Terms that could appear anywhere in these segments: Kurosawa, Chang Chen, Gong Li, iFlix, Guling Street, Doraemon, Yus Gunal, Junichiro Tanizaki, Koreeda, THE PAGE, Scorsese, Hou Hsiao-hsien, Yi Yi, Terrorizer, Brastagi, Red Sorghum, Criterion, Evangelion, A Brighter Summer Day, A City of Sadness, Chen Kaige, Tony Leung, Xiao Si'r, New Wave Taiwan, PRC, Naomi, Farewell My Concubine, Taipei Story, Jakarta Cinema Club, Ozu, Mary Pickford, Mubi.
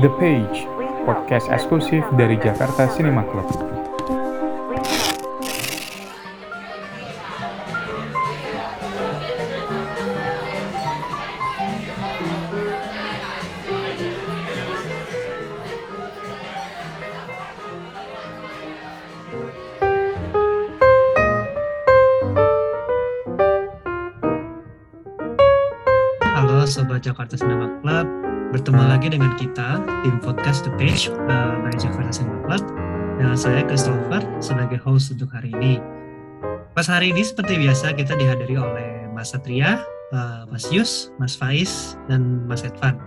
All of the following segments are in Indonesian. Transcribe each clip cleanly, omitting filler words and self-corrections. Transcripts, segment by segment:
The Page, podcast eksklusif dari Jakarta Cinema Club. Halo Sobat Jakarta Cinema Club. Bertemu lagi dengan kita, tim podcast The Page by Jakarta Cinema Club. Dan saya, Christopher, sebagai host untuk hari ini. Pas hari ini, seperti biasa, kita dihadiri oleh Mas Satria, Mas Yus, Mas Faiz, dan Mas Edvan.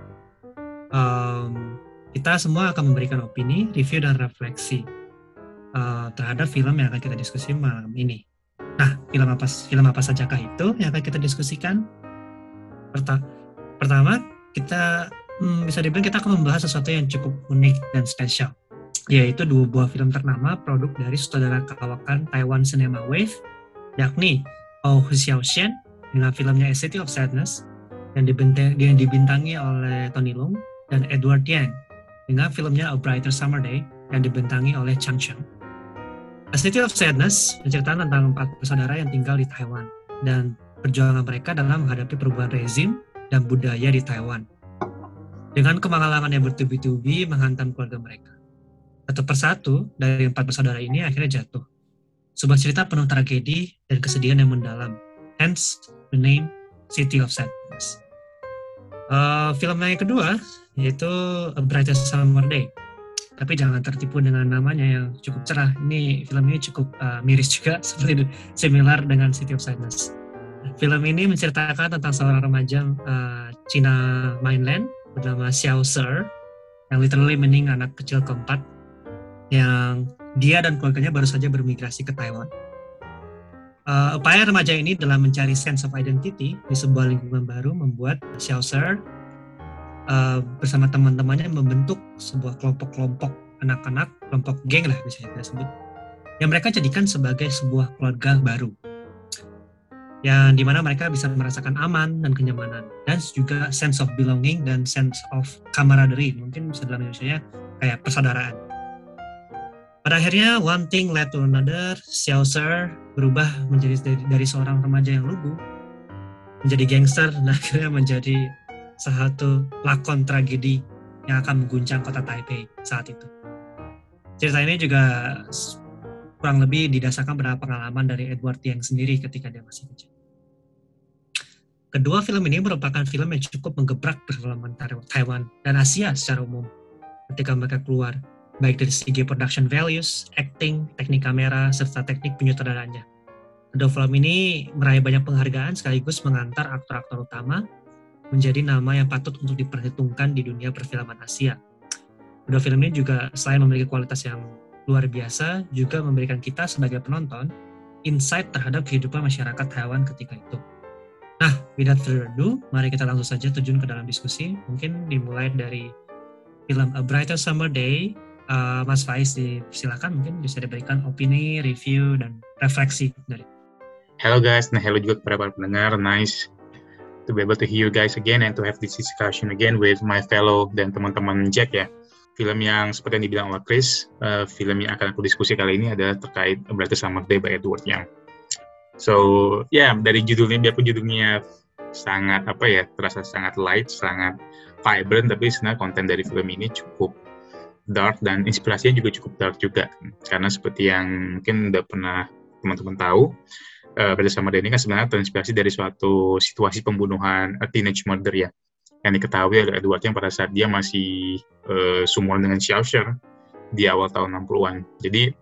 Kita semua akan memberikan opini, review, dan refleksi terhadap film yang akan kita diskusi malam ini. Nah, film apa sajakah itu yang akan kita diskusikan? Pertama, kita bisa dibilang kita akan membahas sesuatu yang cukup unik dan spesial, yaitu dua buah film ternama produk dari sutradara kawakan Taiwan Cinema Wave, yakni Hou Hsiao-hsien dengan filmnya A City of Sadness yang dibintangi oleh Tony Leung, dan Edward Yang dengan filmnya A Brighter Summer Day yang dibintangi oleh Chang Chen. A City of Sadness menceritakan tentang 4 bersaudara yang tinggal di Taiwan dan perjuangan mereka dalam menghadapi perubahan rezim dan budaya di Taiwan, dengan kemalangan yang bertubi-tubi menghantam keluarga mereka. Satu persatu dari 4 bersaudara ini akhirnya jatuh. Sebuah cerita penuh tragedi dan kesedihan yang mendalam. Hence, the name City of Sadness. Film yang kedua, yaitu A Brighter Summer Day. Tapi jangan tertipu dengan namanya yang cukup cerah. Film ini cukup miris juga, seperti similar dengan City of Sadness. Film ini menceritakan tentang seorang remaja Cina mainland bernama Xiao Si'r yang literally mening anak kecil keempat, yang dia dan keluarganya baru saja bermigrasi ke Taiwan. Upaya remaja ini dalam mencari sense of identity di sebuah lingkungan baru membuat Xiao Si'r bersama teman-temannya membentuk sebuah kelompok anak-anak, kelompok geng lah bisa kita sebut, yang mereka jadikan sebagai sebuah keluarga baru, yang dimana mereka bisa merasakan aman dan kenyamanan, dan juga sense of belonging dan sense of camaraderie, mungkin bisa dalam Indonesia kayak persaudaraan. Pada akhirnya, one thing led to another, Xiao Si'r berubah menjadi dari seorang remaja yang lugu, menjadi gangster, dan akhirnya menjadi satu lakon tragedi yang akan mengguncang kota Taipei saat itu. Cerita ini juga kurang lebih didasarkan pada pengalaman dari Edward Yang sendiri ketika dia masih kecil. Kedua film ini merupakan film yang cukup menggebrak perfilman Taiwan dan Asia secara umum ketika mereka keluar, baik dari segi production values, acting, teknik kamera, serta teknik penyutradaraannya. Kedua film ini meraih banyak penghargaan sekaligus mengantar aktor-aktor utama menjadi nama yang patut untuk diperhitungkan di dunia perfilman Asia. Kedua film ini juga selain memiliki kualitas yang luar biasa, juga memberikan kita sebagai penonton insight terhadap kehidupan masyarakat Taiwan ketika itu. Nah, without further ado, mari kita langsung saja terjun ke dalam diskusi. Mungkin dimulai dari film A Brighter Summer Day. Mas Faiz, silakan mungkin bisa diberikan opini, review, dan refleksi dari. Hello guys, nah hello juga kepada para pendengar. Nice to be able to hear you guys again and to have this discussion again with my fellow dan teman-teman Jack ya. Film yang seperti yang dibilang oleh Chris, film yang akan aku diskusi kali ini adalah terkait A Brighter Summer Day by Edward Yang. So, dari judulnya, biarpun judulnya sangat terasa sangat light, sangat vibrant, tapi sebenarnya konten dari film ini cukup dark dan inspirasinya juga cukup dark juga. Karena seperti yang mungkin udah pernah teman-teman tahu, A Brighter Summer Day ini kan sebenarnya terinspirasi dari suatu situasi pembunuhan, teenage murder ya, yang diketahui oleh Edward Yang pada saat dia masih seumuran dengan Xiao Si'r di awal tahun 60-an. Jadi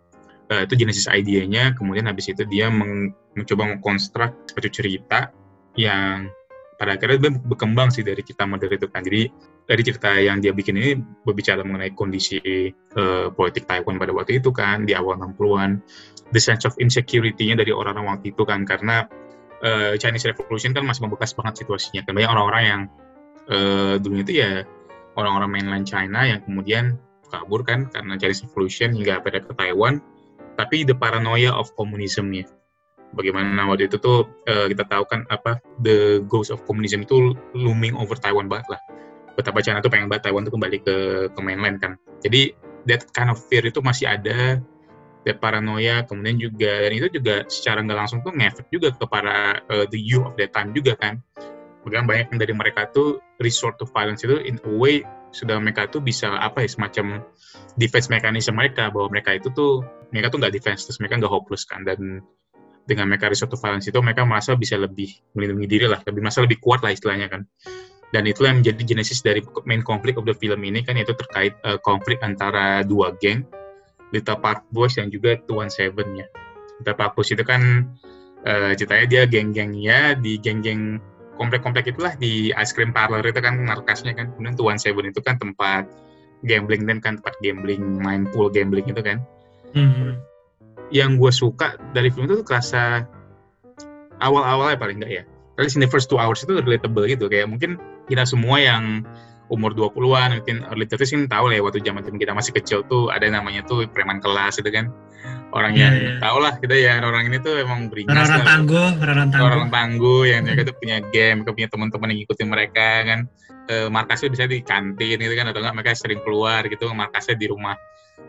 itu genesis idenya, kemudian habis itu dia mencoba mengkonstruk satu cerita yang pada akhirnya berkembang sih dari cerita model itu kan. Jadi dari cerita yang dia bikin ini berbicara mengenai kondisi politik Taiwan pada waktu itu kan, di awal 60-an, the sense of insecurity-nya dari orang-orang waktu itu kan, karena Chinese Revolution kan masih membekas banget situasinya kan, banyak orang-orang yang dulunya itu ya orang-orang mainland China yang kemudian kabur kan karena Chinese Revolution hingga pada ke Taiwan, tapi the paranoia of komunismenya. Bagaimana waktu itu tuh kita tahu kan the ghost of communism itu looming over Taiwan banget lah. betapa China tuh pengen banget Taiwan tuh kembali ke mainland kan. Jadi that kind of fear itu masih ada, that paranoia, kemudian juga, dan itu juga secara nggak langsung tuh ngefek juga ke para the youth of that time juga kan. Bahkan banyak dari mereka tuh resort to violence itu in a way sudah mereka tuh bisa apa ya, semacam defense mechanism mereka, bahwa mereka tuh nggak defense, terus mereka nggak hopeless kan. Dan dengan mereka resort to violence itu mereka merasa bisa lebih melindungi diri lah, lebih kuat lah istilahnya kan. Dan itulah yang menjadi genesis dari main konflik of the film ini kan, yaitu terkait konflik antara dua geng, Little Park Boys dan juga 217 ya. Little Park Boys itu kan ceritanya dia geng-gengnya di geng-geng komplek-komplek itulah, di ice cream parlor itu kan markasnya kan. Kemudian 217 itu kan tempat gambling, dan kan tempat gambling, main pool gambling itu kan. Mm-hmm. Yang gue suka dari film itu kerasa awal-awalnya paling enggak ya. Karena in the first 2 hours itu relatable gitu, kayak mungkin kita semua yang umur 20-an, mungkin early 30s kan tahu lah ya, waktu zaman kita masih kecil tuh ada namanya tuh preman kelas gitu kan. Orang yang tahu lah kita ya, orang ini tuh emang beringas. Orang tangguh yang mereka tuh punya game, mereka punya teman-teman yang ngikutin mereka kan. Markasnya bisa di kantin gitu kan, atau enggak mereka sering keluar gitu, markasnya di rumah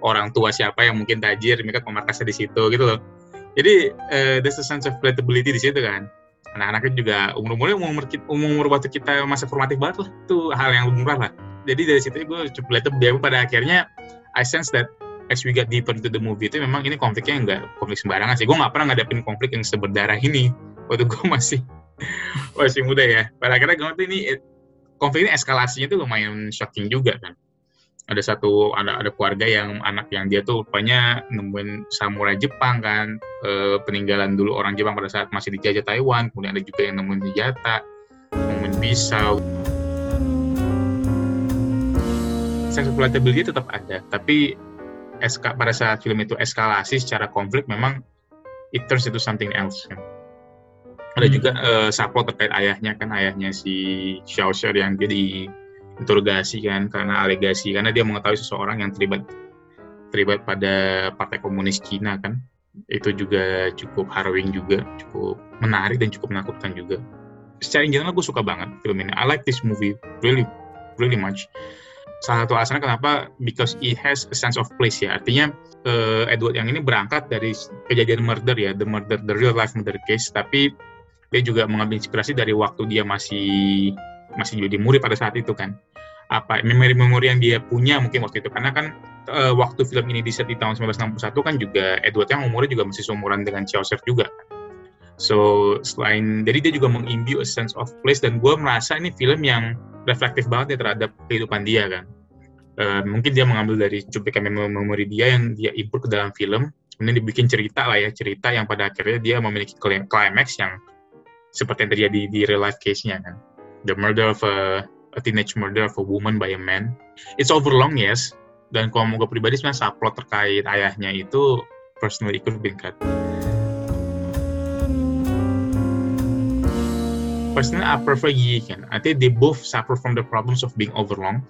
orang tua siapa yang mungkin tajir, mereka markasnya di situ gitu loh. Jadi there's a sense of relatability di situ kan. Anak-anaknya juga umur waktu kita masa formatif banget lah, itu hal yang lumrah lah. Jadi dari situ gue cukup relatable. Pada akhirnya I sense that as we get deeper into the movie itu memang ini konfliknya nggak konflik sembarangan sih. Gue nggak pernah ngadepin konflik yang seberdarah ini waktu gue masih muda ya. Pada akhirnya gue ini konflik ini eskalasinya tuh lumayan shocking juga kan. Ada keluarga yang anak yang dia tuh rupanya nemuin samurai Jepang kan, peninggalan dulu orang Jepang pada saat masih dijajah Taiwan. Kemudian ada juga yang nemuin senjata, nemuin pisau. Sense of relatability tetap ada, tapi pada saat film itu eskalasi secara konflik memang it turns into something else kan. Ada juga subplot terkait ayahnya kan, ayahnya si Xiao Si'r yang jadi interogasi kan, karena dia mengetahui seseorang yang terlibat pada Partai Komunis Cina kan. Itu juga cukup harrowing juga, cukup menarik dan cukup menakutkan juga. Secara general gue suka banget film ini. I like this movie really much. Salah satu alasannya kenapa, because it has a sense of place ya. Artinya Edward Yang ini berangkat dari kejadian murder ya, the real life murder case, tapi dia juga mengambil inspirasi dari waktu dia masih jadi murid pada saat itu kan, apa memori-memori yang dia punya mungkin waktu itu. Karena kan waktu film ini diset di tahun 1961 kan juga Edward Yang umurnya juga masih seumuran dengan Xiao Si'r juga. So selain, jadi dia juga mengimbu a sense of place, dan gue merasa ini film yang reflektif banget ya terhadap kehidupan dia kan. Mungkin dia mengambil dari cuplikan memori dia yang dia input ke dalam film, kemudian dibikin cerita lah ya, cerita yang pada akhirnya dia memiliki climax yang seperti yang terjadi di real life case-nya kan. The murder of a teenage murder of a woman by a man. It's overlong, yes. Dan kalau mau gue pribadi sebenarnya subplot terkait ayahnya itu personally could be cut. Personally, I prefer Yi kan. I think they both suffer from the problems of being overlong.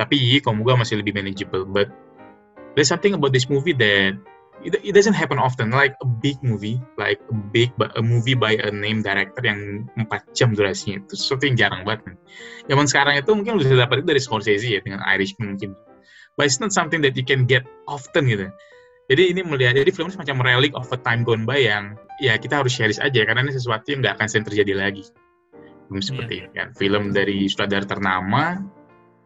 Tapi Yi kalau gue masih lebih manageable. But there's something about this movie that it doesn't happen often. Like a movie by a name director yang 4 jam durasinya, itu sesuatu yang jarang banget. Zaman sekarang itu mungkin bisa dapat dari Scorsese ya, dengan Irishman mungkin. But it's not something that you can get often gitu. Jadi ini jadi film ini semacam relic of a time gone by yang ya kita harus cherish aja, karena ini sesuatu yang nggak akan sering terjadi lagi. Film seperti kan, film dari sutradara ternama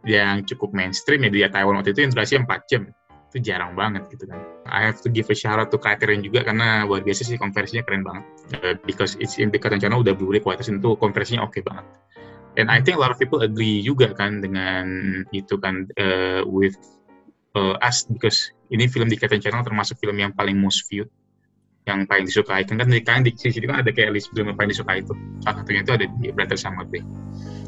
yang cukup mainstream ya di Taiwan waktu itu, yang durasinya 4 jam. Itu jarang banget gitu kan. I have to give a shout out to Criterion juga, karena luar biasa sih konversinya keren banget. Because it's in the Criterion channel udah Blu-ray kualitas, itu konversinya oke banget. And I think a lot of people agree juga kan dengan itu kan, with us, because ini film di Criterion channel termasuk film yang paling most viewed, yang paling disukai kan. Kan di sisi itu kan ada kayak list film yang paling disukai itu. Salah satunya itu ada di A Brighter Summer Day.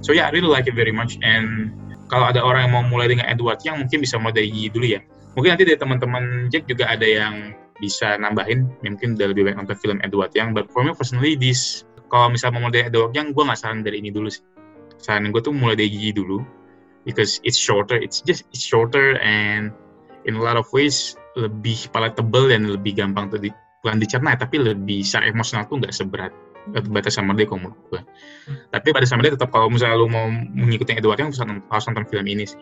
So yeah, I really like it very much. And kalau ada orang yang mau mulai dengan Edward Yang, mungkin bisa mulai dari Yi dulu ya. Mungkin nanti dari teman-teman Jack juga ada yang bisa nambahin, mungkin udah lebih baik nonton film Edward Yang. But for me personally, this, kalau misalnya mau mulai dari Edward Yang, gue nggak saran dari ini dulu sih. Saran gue tuh mulai dari Gigi dulu, because it's shorter and in a lot of ways lebih palatable dan lebih gampang tuh bukan dicerna, tapi lebih secara emosional tuh nggak seberat Brighter Summer Day kalau menurut gue. Tapi pada Summer Day tetap kalau misalnya lu mau mengikuti Edward Yang harus nonton film ini sih.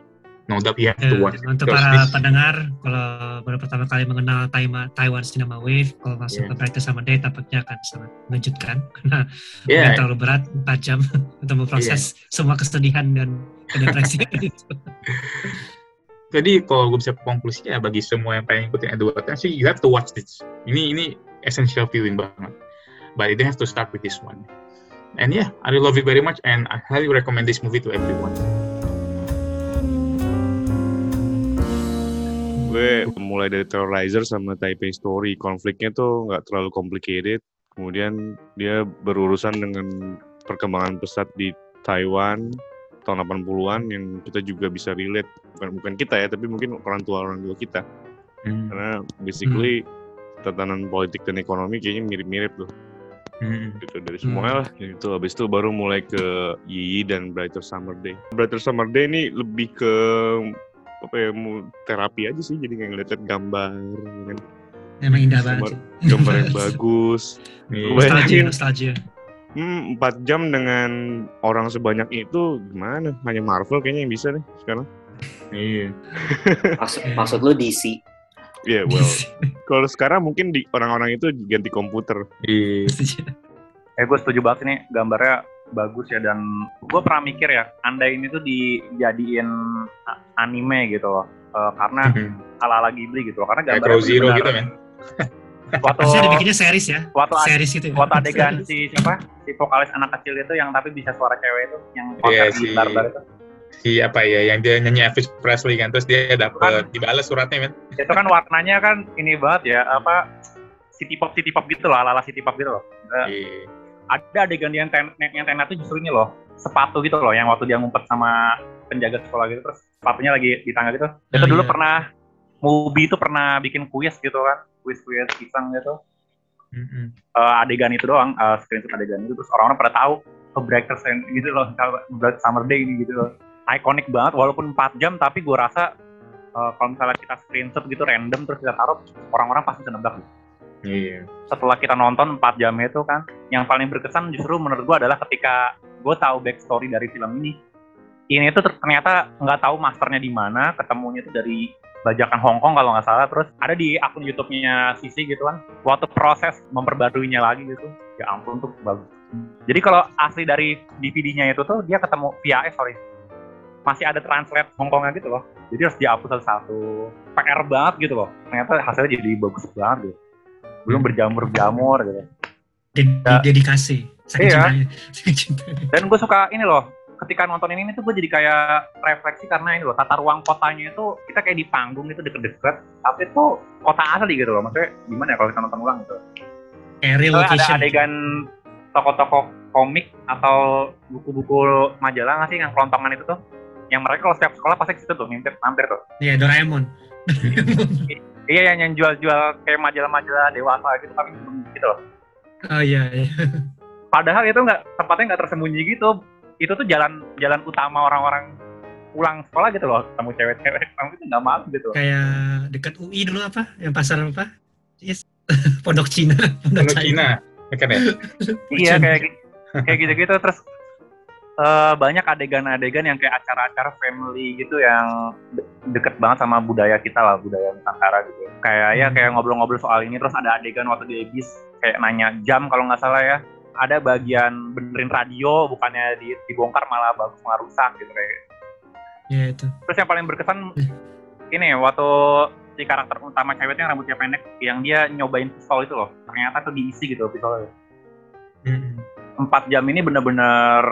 No doubt you have to watch. Untuk para pendengar, kalau baru pertama kali mengenal Taiwan Cinema Wave, kalau masuk ke Brighter Summer Day tampaknya akan sangat mengejutkan karena terlalu berat 4 jam untuk memproses semua kesedihan dan depresi itu. Jadi kalau gue bisa konklusinya bagi semua yang pengen ikutin Edward Yang sih, you have to watch this. Ini essential viewing banget. But you don't have to start with this one. And yeah, I love it very much and I highly recommend this movie to everyone. Gue mulai dari Terrorizer sama Taipei Story, konfliknya tuh nggak terlalu complicated, kemudian dia berurusan dengan perkembangan pesat di Taiwan tahun 80-an yang kita juga bisa relate, bukan kita ya, tapi mungkin orang tua kita, karena basically tatanan politik dan ekonomi kayaknya mirip-mirip tuh, gitu dari semua lah. Itu habis itu baru mulai ke Yi Yi dan Brighter Summer Day. Brighter Summer Day ini lebih ke apa ya, mau terapi aja sih, jadi kayak ngeliat gambar kan. Emang indah banget. Gambar yang bagus. Nostalgia. 4 jam dengan orang sebanyak itu gimana? Hanya Marvel kayaknya yang bisa nih sekarang. Iya. Maksud lu DC? Iya, yeah, well. Kalau sekarang mungkin di orang-orang itu ganti komputer. Iya. Gue setuju banget nih, gambarnya bagus ya, dan gue pernah mikir ya, andai ini tuh dijadiin anime gitu loh, karena ala-ala Ghibli gitu loh, karena gambarnya Zero gitu kan. Maksudnya dibikinnya series ya, series gitu ya. Waktu adegan si siapa, si vokalis anak kecil itu yang tapi bisa suara cewek itu, yang konser di barbar itu. Si apa ya, yang dia nyanyi Elvis Presley kan, terus dia dapet, dibales suratnya men. Itu kan warnanya kan ini banget ya, apa, city pop gitu loh, ala-ala city pop gitu loh. Iya. Ada adegan yang tenar itu justru ini loh, sepatu gitu loh, yang waktu dia ngumpet sama penjaga sekolah gitu, terus sepatunya lagi di tangga gitu. Itu dulu pernah, Mubi itu pernah bikin kuis gitu kan, kuis pisang gitu. Adegan itu doang, screenshot adegan itu, terus orang-orang pada tahu ke Brighter gitu loh, Brighter Summer Day ini gitu loh. Ikonik banget, walaupun 4 jam, tapi gue rasa kalau misalnya kita screenshot gitu random, terus kita taruh, orang-orang pasti senebak gitu. Iya. Setelah kita nonton 4 jamnya itu kan, yang paling berkesan justru menurut gue adalah ketika gue tahu backstory dari film ini. Ini tuh ternyata nggak tahu masternya di mana, ketemunya itu dari bajakan Hong Kong kalau nggak salah. Terus ada di akun YouTube-nya Sisi gitu kan. Waktu proses memperbaruinya lagi gitu, ya ampun tuh bagus. Jadi kalau asli dari DVD-nya itu tuh dia ketemu via masih ada translate Hong Kongnya gitu loh. Jadi harus dihapus satu-satu. PR banget gitu loh. Ternyata hasilnya jadi bagus banget gitu. Belum berjamur-jamur gitu. Dedikasi. Iya. Dan gue suka ini loh, ketika nonton ini tuh gue jadi kayak refleksi karena ini loh, tata ruang kotanya itu kita kayak di panggung itu deket-deket, tapi itu kota asli gitu loh. Maksudnya gimana ya kalau kita nonton ulang gitu. Soalnya ada adegan toko-toko komik atau buku-buku majalah nggak sih yang kelontongan itu tuh, yang mereka kalau setiap sekolah pasti ke situ tuh, mampir tuh. Iya, Doraemon. Iya, yang jual-jual kayak majalah-majalah dewasa gitu, tapi gitu loh. Oh iya. Padahal itu tempatnya nggak tersembunyi gitu. Itu tuh jalan utama orang-orang pulang sekolah gitu loh, ketemu cewek-cewek. Kamu itu nggak malu gitu loh. Kayak dekat UI dulu apa? Yang pasar apa? Yes. Pondok Cina. Pondok Cina. Kan ya? Iya, kayak gitu-gitu. Terus banyak adegan-adegan yang kayak acara-acara family gitu yang deket banget sama budaya kita lah, budaya Nusantara gitu. Kayak ngobrol-ngobrol soal ini, terus ada adegan waktu di bis kayak nanya jam kalau nggak salah ya. Ada bagian benerin radio, bukannya dibongkar malah bagus malah rusak gitu kayak. Iya itu. Terus yang paling berkesan ini waktu si karakter utama ceweknya yang rambutnya pendek, yang dia nyobain pistol itu loh. Ternyata tuh diisi gitu loh pistolnya. 4 jam ini bener-bener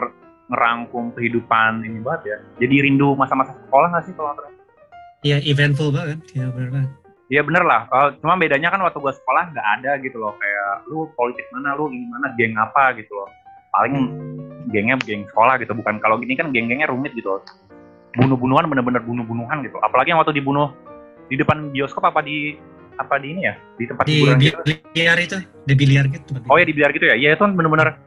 ngerangkum kehidupan ini banget ya. Jadi rindu masa-masa sekolah nggak sih kalau nonton? Iya, eventful banget. Iya benar banget. Iya benar lah. Cuma bedanya kan waktu gua sekolah nggak ada gitu loh. Kayak lu politik mana, lu gimana, geng apa gitu loh. Paling gengnya geng sekolah gitu. Bukan kalau gini kan geng-gengnya rumit gitu loh. Bunuh-bunuhan, bener-bener bunuh-bunuhan gitu. Apalagi yang waktu dibunuh di depan bioskop apa di ini ya? Di tempat hiburan gitu. Di biliar itu, di biliar gitu. Oh ya di biliar gitu ya. Iya itu bener-bener.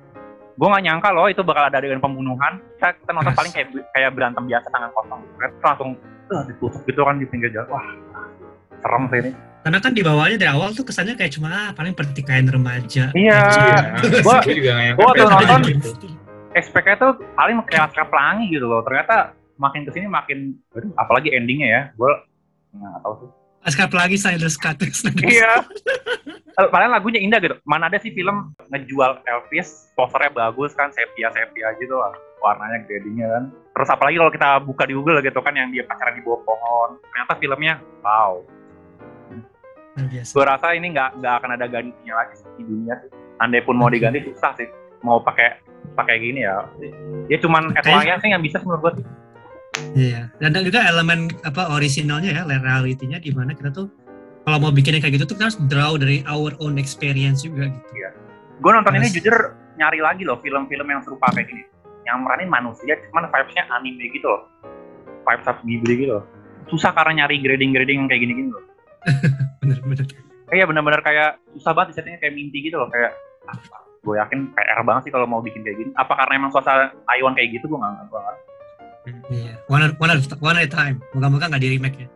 Gue gak nyangka loh itu bakal ada adegan pembunuhan. Kita nonton paling kayak berantem biasa tangan kosong. Terus langsung ditusuk gitu kan di pinggir jalan. Wah, serem sih ini. Karena kan di bawahnya dari awal tuh kesannya kayak cuma paling pertikaian remaja. Iya. Gua tuh nonton expect-nya tuh paling kayak pelangi gitu loh. Ternyata makin kesini makin, apalagi endingnya ya, gue nggak tahu sih. Askap lagi Silent Cut. Iya. Padahal lagunya indah gitu. Mana ada sih film ngejual Elvis, posternya bagus kan, sepia-sepia gitu lah. Warnanya gradingnya kan. Terus apalagi kalau kita buka di Google gitu kan, yang dia pacaran di bawah pohon. Ternyata filmnya, wow. Gue rasa ini nggak akan ada gantinya lagi di dunia sih. Andai pun mau diganti susah sih. Mau pakai gini ya. Dia cuman etalanya sih yang bisa menurut gue. Iya, dan juga elemen apa originalnya ya, realitinya di mana kita tuh kalau mau bikinnya kayak gitu tuh kita harus draw dari our own experience juga gitu. Iya. Gue nonton ini jujur nyari lagi loh film-film yang serupa kayak gini, yang meranin manusia cuman vibes-nya anime gitu loh, vibes Ghibli gitu loh. Susah karena nyari grading-grading yang kayak gini-gini loh. Bener-bener. Iya bener-bener kayak susah banget settingnya kayak mimpi gitu loh, kayak gue yakin PR banget sih kalau mau bikin kayak gini. Apa karena emang suasana Taiwan kayak gitu, gue nggak. Iya, one at a time. Moga-moga nggak di remake ya.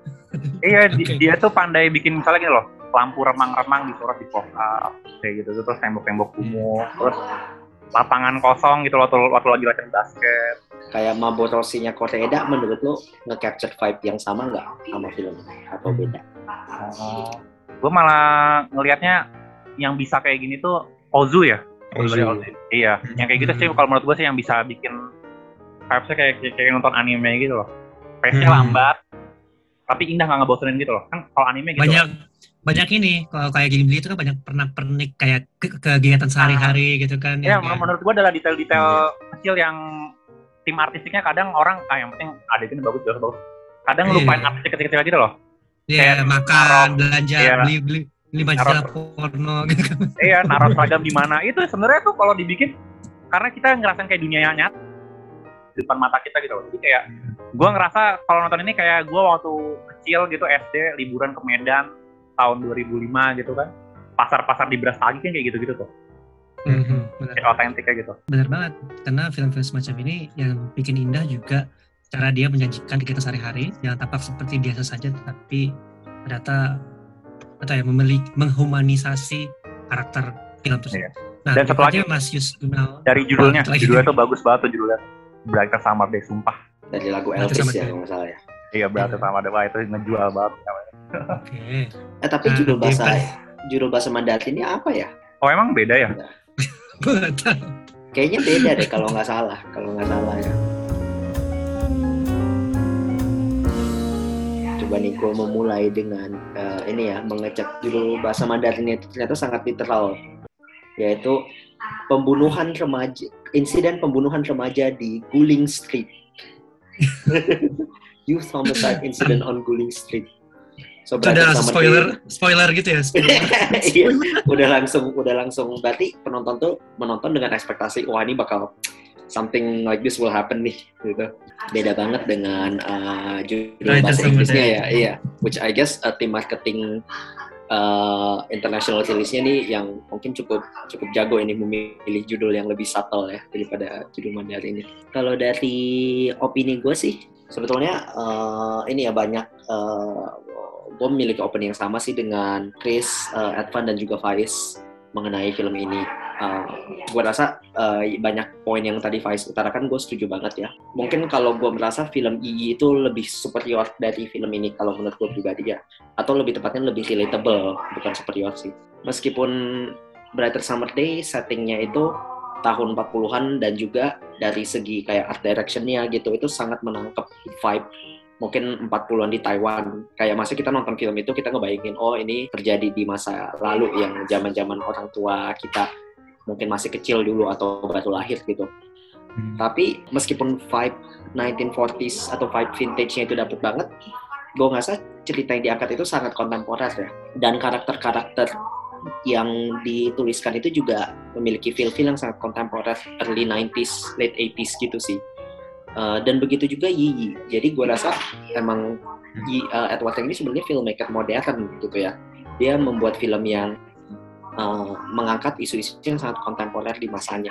Iya, okay. Dia tuh pandai bikin misalnya gini loh, lampu remang-remang disorot di kota, kayak gitu, terus tembok-tembok kumuh, terus lapangan kosong gitu loh, waktu lagi latihan basket. Kayak Maborosinya Koreeda, menurut lo nge-capture vibe yang sama nggak sama film atau beda? Gue malah ngelihatnya yang bisa kayak gini tuh Ozu ya. Ozu. Iya, yang kayak gitu sih kalau menurut gue sih yang bisa bikin vibes-nya kayak nonton anime gitu loh. Pace-nya lambat, tapi indah, nggak ngebosenin gitu loh. Kan kalau anime gitu banyak ini, kalau kayak Ghibli itu kan banyak pernak-pernik kayak kegiatan sehari-hari gitu kan. Iya, menurut gua adalah detail-detail kecil yang tim artistiknya kadang orang yang penting adegan bagus. Kadang lupain artistik kecil-kecil gitu loh. Iya, makan, belanja, beli majalah porno gitu kan. Iya, naruh seragam di mana. Itu sebenarnya tuh kalau dibikin karena kita ngerasain kayak dunia yang nyata depan mata kita gitu loh. Jadi kayak gue ngerasa kalau nonton ini kayak gue waktu kecil gitu SD liburan ke Medan tahun 2005 gitu kan, pasar-pasar di Brastagi kan kayak gitu-gitu tuh. Kayak otentik kayak gitu. Bener banget, karena film-film semacam ini yang bikin indah juga cara dia menyajikan kita sehari-hari yang tampak seperti biasa saja, tapi ternyata atau yang menghumanisasi karakter film tersebut. Nah, dan satu lagi Mas Yus Gunal, dari judulnya tuh bagus banget tuh judulnya. Brighter Summer Day, sumpah. Dari lagu Elvis ya kalau nggak salah ya. Iya, Brighter Summer Day, wah itu ngejual banget. Oke. Tapi judul bahasa Mandarin ini apa ya? Oh emang beda ya? Kayaknya beda deh kalau nggak salah ya. Coba Niko memulai dengan ini ya, mengecek judul bahasa Mandarin itu ternyata sangat literal, yaitu insiden pembunuhan remaja di Guling Street. Youth homicide incident on Guling Street. So, udah spoiler gitu ya. Udah langsung berarti penonton tuh menonton dengan ekspektasi wah ini bakal something like this will happen nih gitu. Beda banget dengan judul bahasa Inggrisnya ya. Iya, which I guess tim marketing international series-nya nih yang mungkin cukup jago ini memilih judul yang lebih subtle ya daripada judul Mandarin ini. Kalau dari opini gue sih sebetulnya ini ya banyak gue memiliki opini yang sama sih dengan Chris, Advan dan juga Faiz mengenai film ini. Gue rasa banyak poin yang tadi Faiz utarakan gue setuju banget ya. Mungkin kalau gue merasa film Yi Yi itu lebih superior dari film ini kalau menurut gue pribadi ya, atau lebih tepatnya lebih relatable, bukan superior sih. Meskipun Brighter Summer Day settingnya itu tahun 40-an dan juga dari segi kayak art direction-nya gitu itu sangat menangkap vibe mungkin 40-an di Taiwan. Kayak masa kita nonton film itu kita ngebayangin oh ini terjadi di masa lalu yang zaman-zaman orang tua kita mungkin masih kecil dulu atau baru lahir gitu. Tapi meskipun vibe 1940s atau vibe vintage-nya itu dapet banget, gue ngerasa cerita yang diangkat itu sangat kontemporer ya. Dan karakter-karakter yang dituliskan itu juga memiliki feel-feel yang sangat kontemporer, early 90s, late 80s gitu sih. Dan begitu juga Yi Yi. Jadi gue rasa emang Edward Yang ini sebenarnya filmmaker modern gitu ya. Dia membuat film yang mengangkat isu-isu yang sangat kontemporer di masanya.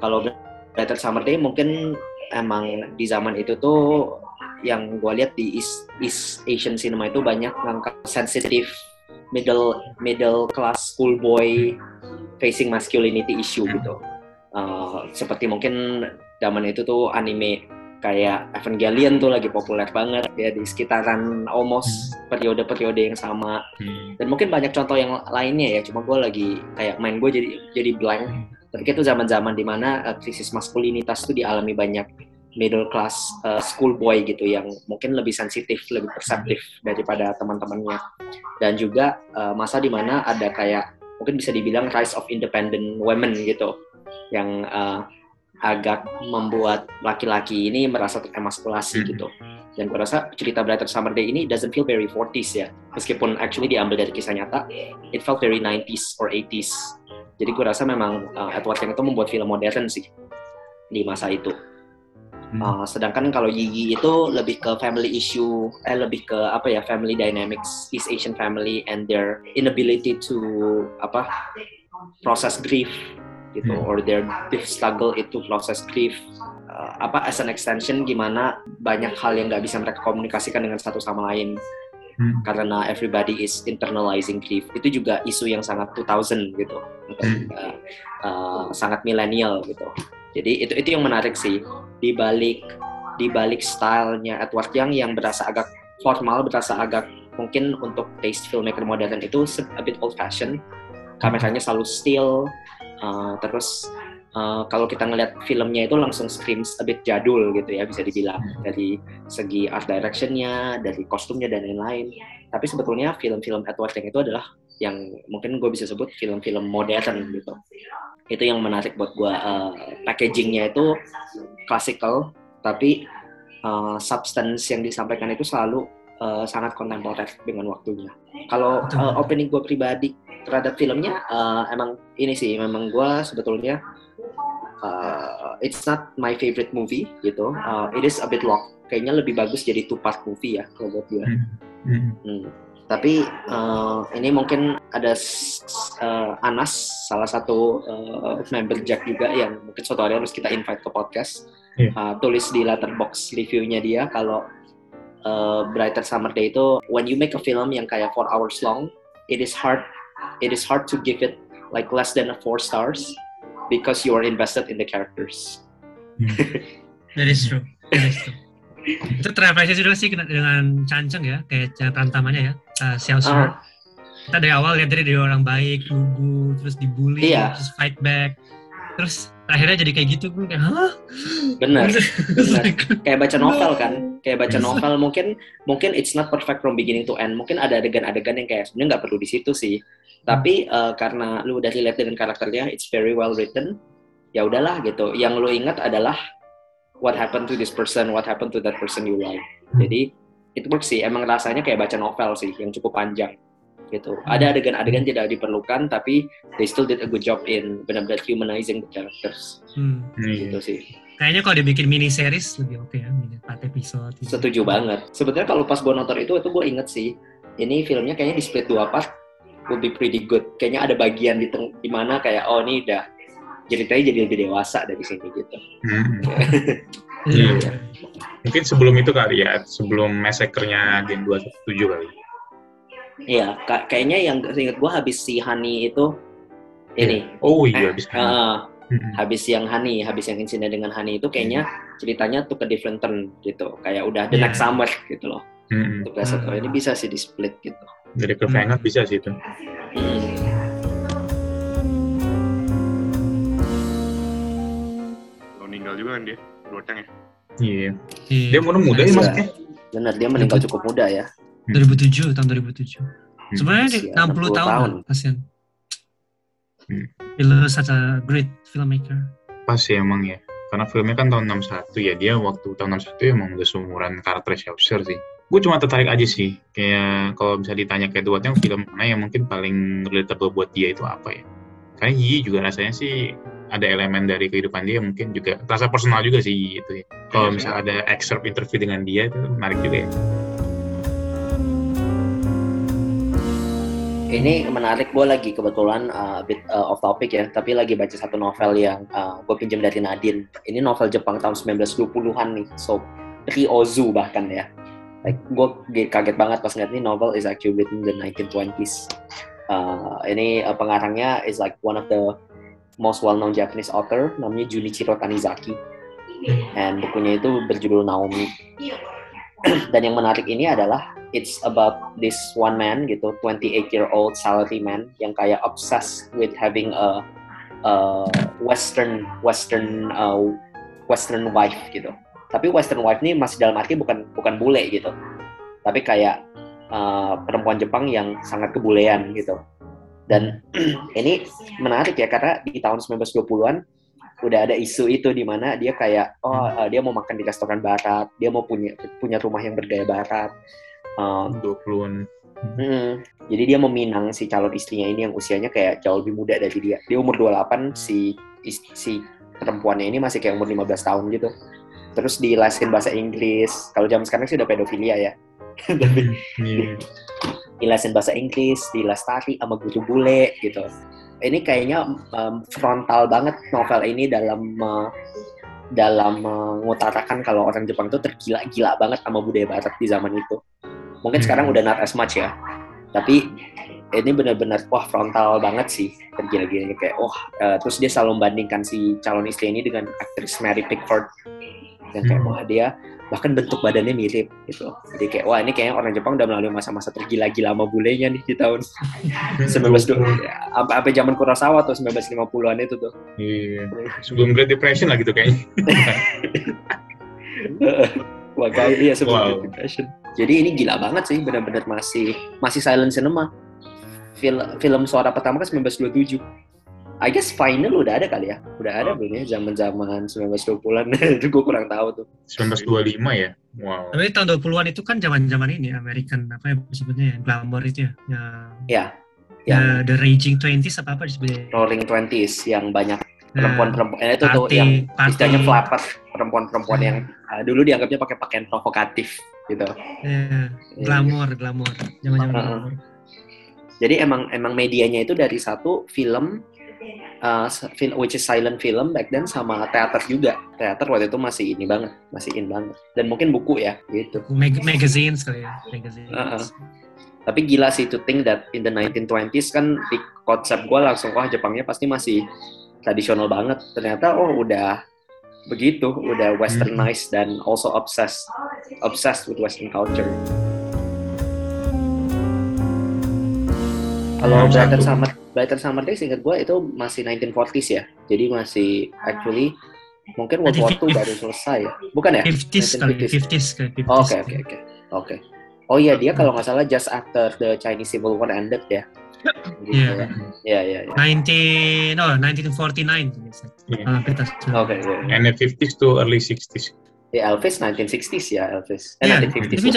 Kalau Brighter Summer Day mungkin emang di zaman itu tuh yang gue lihat di East Asian cinema itu banyak mengangkat sensitif middle class schoolboy facing masculinity issue gitu. Seperti mungkin zaman itu tuh anime kayak Evangelion tuh lagi populer banget ya di sekitaran almost periode-periode yang sama. Dan mungkin banyak contoh yang lainnya ya, cuma gue lagi kayak main gue jadi blank. Tapi itu zaman-zaman dimana krisis maskulinitas itu dialami banyak middle class schoolboy gitu yang mungkin lebih sensitif, lebih perseptif daripada teman-temannya. Dan juga masa dimana ada kayak mungkin bisa dibilang rise of independent women gitu yang agak membuat laki-laki ini merasa teremansipasi gitu. Dan gue rasa cerita Brighter Summer Day ini doesn't feel very 40s ya, meskipun actually diambil dari kisah nyata, it felt very 90s or 80s. Jadi gue rasa memang Edward Yang itu membuat film modern sih di masa itu. Sedangkan kalau Yi Yi itu lebih ke family issue, lebih ke apa ya, family dynamics, East Asian family and their inability to apa process grief gitu, or their struggle itu process grief. Apa as an extension gimana banyak hal yang nggak bisa mereka komunikasikan dengan satu sama lain. Karena everybody is internalizing grief, itu juga isu yang sangat 2000 gitu, sangat milenial gitu. Jadi itu yang menarik sih di balik stylenya Edward Yang berasa agak formal, berasa agak mungkin untuk taste filmmaker modern itu a bit old fashion. Kameranya selalu still, terus kalau kita ngelihat filmnya itu langsung screams a bit jadul gitu ya, bisa dibilang dari segi art direction-nya, dari kostumnya dan lain-lain. Tapi sebetulnya film-film Edward Yang itu adalah yang mungkin gue bisa sebut film-film modern gitu. Itu yang menarik buat gue, packaging-nya itu classical, tapi substance yang disampaikan itu selalu sangat kontemporer dengan waktunya. Kalau opening gue pribadi terhadap filmnya, emang ini sih, memang gue sebetulnya it's not my favorite movie gitu. It is a bit long. Kayaknya lebih bagus jadi 2-part movie ya kalau buat gue. Tapi ini mungkin ada Anas, salah satu member Jack juga yang mungkin suatu hari harus kita invite ke podcast. Tulis di letterbox reviewnya dia kalau Brighter Summer Day itu, when you make a film yang kayak 4 hours long, it is hard to give it like less than a 4 stars. Because you are invested in the characters. That is true. Itu terefleksi juga sih dengan Chan Chen ya, kayak tantangannya ya, Xiao Si'r. Kita dari awal lihat dari orang baik, lugu, terus dibully, terus fight back, terus akhirnya jadi kayak gitu pun kayak, hah? Benar. Kayak baca novel kan, mungkin it's not perfect from beginning to end. Mungkin ada adegan-adegan yang kayak sebenarnya nggak perlu di situ sih. Tapi karena lu udah relate dengan karakternya, it's very well written, ya udahlah gitu. Yang lu ingat adalah what happened to this person, what happened to that person you like. Jadi it works sih, emang rasanya kayak baca novel sih yang cukup panjang gitu. Ada adegan-adegan tidak diperlukan, tapi they still did a good job in benar-benar humanizing the characters. Gitu sih. Kayaknya kalau dibikin mini series lebih oke ya, 4 episode. Setuju banget. Sebenarnya kalau pas gue nonton itu gue inget sih, ini filmnya kayaknya di split 2 part. Will be pretty good. Kayaknya ada bagian di mana kayak ini udah ceritanya jadi lebih dewasa dari sini gitu. Mungkin sebelum itu kali ya, sebelum massacre-nya Gen 217 kali. Iya, kayaknya yang ingat gue habis si Hani itu ini. Oh iya, habis Hani. Habis yang insiden dengan Hani itu kayaknya ceritanya took a different turn gitu. Kayak udah the next summer gitu loh. Untuk massacre ini bisa sih di split gitu. Dari cliffhanger bisa sih itu. Lo meninggal juga kan dia? Loteng ya? Iya. Dia umur muda ya maksudnya? Benar, dia meninggal cukup muda ya. 2007. Sebenarnya 60 tahun. Kasian. Film such a great filmmaker. Pas ya emang ya. Karena filmnya kan tahun 61 ya. Dia waktu tahun 61 emang udah seumuran karakter Xiao Si'r sih. Gue cuma tertarik aja sih, kayak kalau bisa ditanya ke Edward Yang film mana yang mungkin paling relatable buat dia itu apa ya? Karena Yi juga rasanya sih ada elemen dari kehidupan dia yang mungkin juga terasa personal juga sih Yi itu ya. Kalau misalnya ada excerpt interview dengan dia itu menarik juga ya. Ini menarik, gue lagi kebetulan a bit off topic ya, tapi lagi baca satu novel yang gue pinjam dari Nadine. Ini novel Jepang tahun 1920-an nih, so pre-Ozu bahkan ya. Like, gue kaget banget pas ngeliat ini novel is actually written in the 1920s. Ini pengarangnya is like one of the most well-known Japanese author, namanya Junichiro Tanizaki. And bukunya itu berjudul Naomi. Dan yang menarik ini adalah it's about this one man gitu, 28-year-old salaryman yang kayak obsessed with having a Western wife gitu. Tapi Western wife ini masih dalam arti bukan bule gitu, tapi kayak perempuan Jepang yang sangat kebulean gitu. Dan ini menarik ya, karena di tahun 1920-an udah ada isu itu di mana dia kayak dia mau makan di restoran barat, dia mau punya rumah yang bergaya barat. 20-an. Jadi dia meminang si calon istrinya ini yang usianya kayak jauh lebih muda dari dia. Dia umur 28, si perempuannya ini masih kayak umur 15 tahun gitu. Terus dilesin bahasa Inggris. Kalau zaman sekarang sih udah pedofilia ya. Dilesin bahasa Inggris, dilestari sama guru bule gitu. Ini kayaknya frontal banget novel ini dalam mengutarakan kalau orang Jepang tuh tergila-gila banget sama budaya barat di zaman itu. Mungkin sekarang udah not as much ya. Tapi ini benar-benar wah frontal banget sih, tergila-gilanya kayak terus dia selalu membandingkan si calon istri ini dengan aktris Mary Pickford. Dan kayak dia bahkan bentuk badannya mirip gitu. Jadi kayak ini kayaknya orang Jepang udah melalui masa-masa tergila-gila sama bulenya nih di tahun 1920 sampai zaman Kurosawa tuh 1950-an itu tuh. Iya. Sebelum Great Depression lah gitu kayaknya. Wah, iya sebelum Great Depression. Jadi ini gila banget sih, benar-benar masih silent cinema. Film Suara pertama kan 1927. I guess final udah ada kali ya? Udah ada belum ya? Zaman-zaman 1920-an, itu gue kurang tahu tuh. 1925 ya? Wow. Tapi tahun 20-an itu kan zaman-zaman ini American, apa ya sebutnya ya? Glamour itu ya? Ya. The Raging Twenties apa-apa disebutnya? Roaring Twenties, yang banyak perempuan-perempuan. Itu party, tuh yang istilahnya flapper, perempuan-perempuan yang dulu dianggapnya pakai pakaian provokatif gitu. Glamour. Zaman-zaman glamour. Jadi emang medianya itu dari satu film, which is silent film back then, sama teater juga. Teater waktu itu masih in banget. Dan mungkin buku ya, gitu. Magazines kali ya. Tapi gila sih, to think that in the 1920s kan di konsep gue langsung, Jepangnya pasti masih tradisional banget. Ternyata udah begitu, udah westernized dan also obsessed with western culture. Kalau Brighter Summer Day seingat gue itu masih 1940s ya. Jadi masih actually mungkin World War II baru selesai ya. Bukan ya? 50s. Oke. Oh iya, dia kalau nggak salah just after the Chinese Civil War ended ya. Iya. 1949. Yeah. Okay. And the 50s to early 60s. Elvis 1960s ya, Elvis. 1950s. Tapi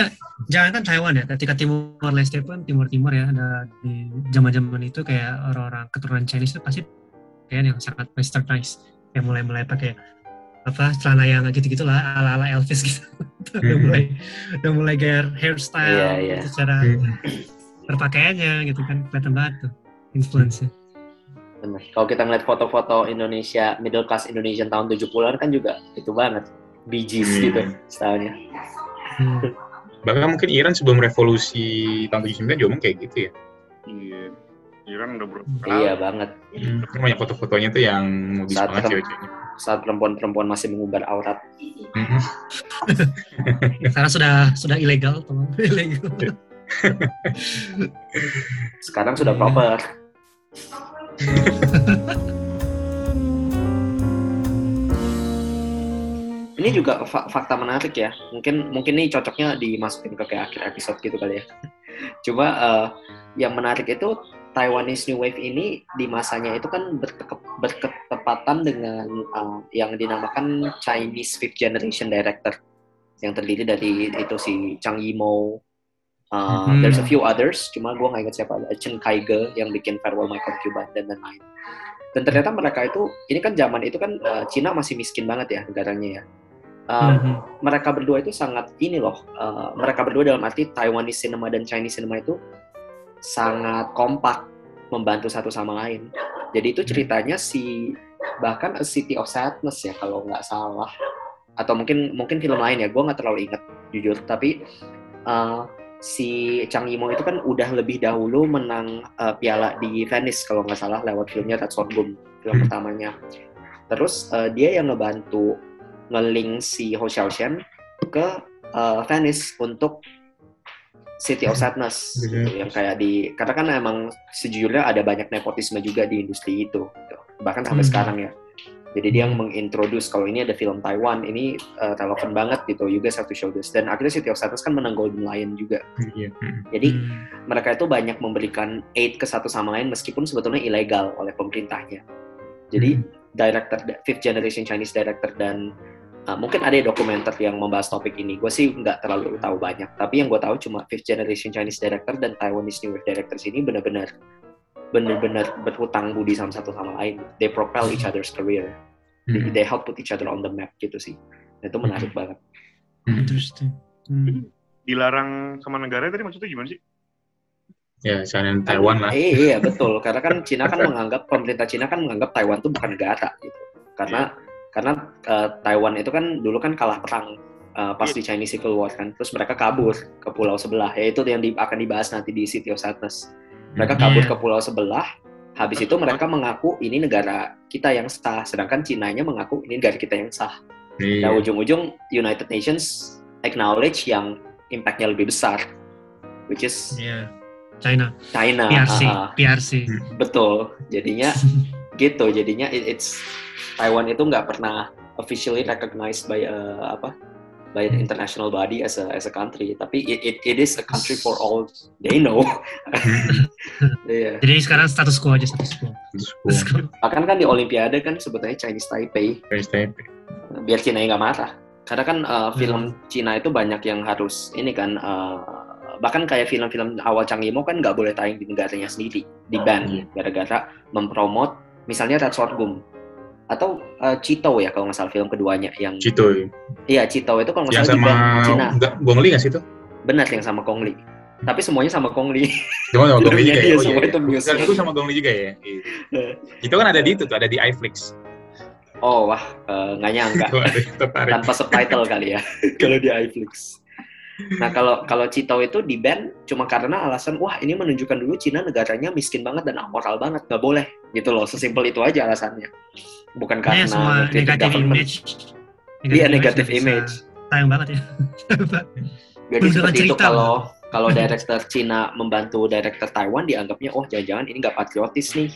jangan kan Taiwan ya, ketika Timur Leste pun Timur ya, ada di zaman-zaman itu kayak orang-orang keturunan Chinese itu pasti kayak yang sangat westernized, kayak mulai pakai celana yang gitu-gitu lah, ala-ala Elvis gitu. udah mulai gaya hairstyle, gitu, cara berpakaiannya gitu kan, kelihatan banget tuh influence-nya. Benar. Kalau kita ngeliat foto-foto Indonesia, middle class Indonesian tahun 70-an kan juga gitu banget. BGs gitu stylenya. Bahkan mungkin Iran sebelum revolusi tahun 79 juga kayak gitu ya. Iya. Iran udah berubah. Iya banget. Tapi banyak foto-fotonya tuh yang modis banget cewek-ceweknya. Saat perempuan-perempuan masih mengumbar aurat. Karena sudah ilegal, teman. Ilegal. Sekarang sudah proper. Ini juga fakta menarik ya. Mungkin ini cocoknya dimasukin ke akhir episode gitu kali ya. Cuma yang menarik itu Taiwanese New Wave ini di masanya itu kan berketepatan dengan yang dinamakan Chinese Fifth Generation Director, yang terdiri dari itu si Zhang Yimou. There's a few others. Cuma gue nggak ingat siapa. Chen Kaige yang bikin Farewell My Concubine dan lain-lain. Dan ternyata mereka itu, ini kan zaman itu kan Cina masih miskin banget ya negaranya ya. Mereka berdua itu sangat mereka berdua dalam arti Taiwanese cinema dan Chinese cinema itu sangat kompak membantu satu sama lain. Jadi itu ceritanya bahkan A City of Sadness ya kalau nggak salah, atau mungkin film lain ya, gue nggak terlalu ingat jujur. Tapi si Zhang Yimou itu kan udah lebih dahulu menang piala di Venice kalau nggak salah lewat filmnya Red Sorghum, film pertamanya. Terus dia yang ngebantu nge-link si Hou Hsiao-hsien ke Venice untuk City of Sadness, gitu, yang kayak di, karena kan emang sejujurnya ada banyak nepotisme juga di industri itu, gitu. Bahkan sampai sekarang ya. Jadi dia yang mengintroduce kalau ini ada film Taiwan, ini relevan banget gitu, you guys have to show this. Dan akhirnya City of Sadness kan menang Golden Lion juga. Jadi mereka itu banyak memberikan aid ke satu sama lain meskipun sebetulnya ilegal oleh pemerintahnya. Jadi director, fifth generation Chinese director dan mungkin ada dokumenter yang membahas topik ini. Gue sih nggak terlalu tahu banyak, tapi yang gue tahu cuma fifth generation Chinese director dan Taiwanese New Wave directors ini benar-benar berhutang budi sama satu sama lain. They propel each other's career. They help put each other on the map gitu sih. Itu menarik banget. Interesting. Dilarang sama negara tadi maksudnya gimana sih? Ya, China Taiwan lah. Iya, betul. Karena kan Cina kan menganggap, pemerintah Cina kan menganggap Taiwan itu bukan negara gitu. Karena Taiwan itu kan dulu kan kalah perang pas di Chinese Civil War kan. Terus mereka kabur ke pulau sebelah. Yaitu yang akan dibahas nanti di City of Sadness. Mereka kabur ke pulau sebelah, habis itu mereka mengaku ini negara kita yang sah, sedangkan Cinanya mengaku ini negara kita yang sah. Nah, ujung-ujung United Nations acknowledge yang impact-nya lebih besar, which is China. PRC. Betul, jadinya gitu, jadinya it's Taiwan itu nggak pernah officially recognized by by the international body as a country, tapi it is a country for all they know. Yeah. Jadi sekarang status quo. Bahkan kan di Olimpiade kan sebetulnya Chinese Taipei. Biar Cina nggak marah. Karena kan film Cina itu banyak yang harus ini kan, bahkan kayak film-film awal Zhang Yimou kan nggak boleh tayang di negaranya sendiri, di ban gara-gara mempromot misalnya Red Sorghum. Atau Cito ya kalau nggak salah film keduanya yang Cito. Iya, Cito itu kalau nggak salah di band Cina. Gong Li nggak sih itu? Benar, yang sama Gong Li. Tapi semuanya sama Gong Li. Cuma sama Gong Li juga ya. Semua itu music. Itu sama Gong Li juga ya. Itu kan ada di itu tuh, ada di iFlix. Oh wah, nggak nyangka. Tanpa subtitle kali ya kalau di iFlix. Nah kalau Cito itu di ban cuma karena alasan wah ini menunjukkan dulu Cina negaranya miskin banget dan amoral banget, nggak boleh gitu loh, sesimpel itu aja alasannya, bukan karena negative image. Sayang banget ya. Jadi seperti itu kalau director Cina membantu director Taiwan dianggapnya oh jangan-jangan ini nggak patriotis nih,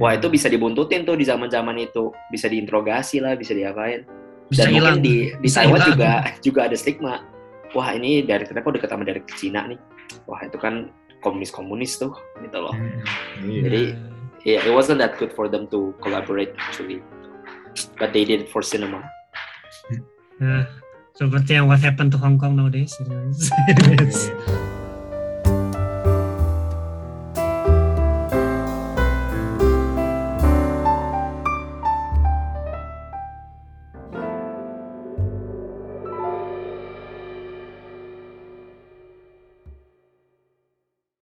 wah itu bisa dibuntutin tuh di zaman-zaman itu, bisa diinterogasi lah, bisa diapain, dan mungkin di Taiwan juga ada stigma. Wah ini direkturnya kok deket sama direktur Cina nih, wah itu kan komunis tuh gitu loh. Jadi it wasn't that good for them to collaborate actually, but they did it for cinema. Seperti yang what happened to Hong Kong nowadays.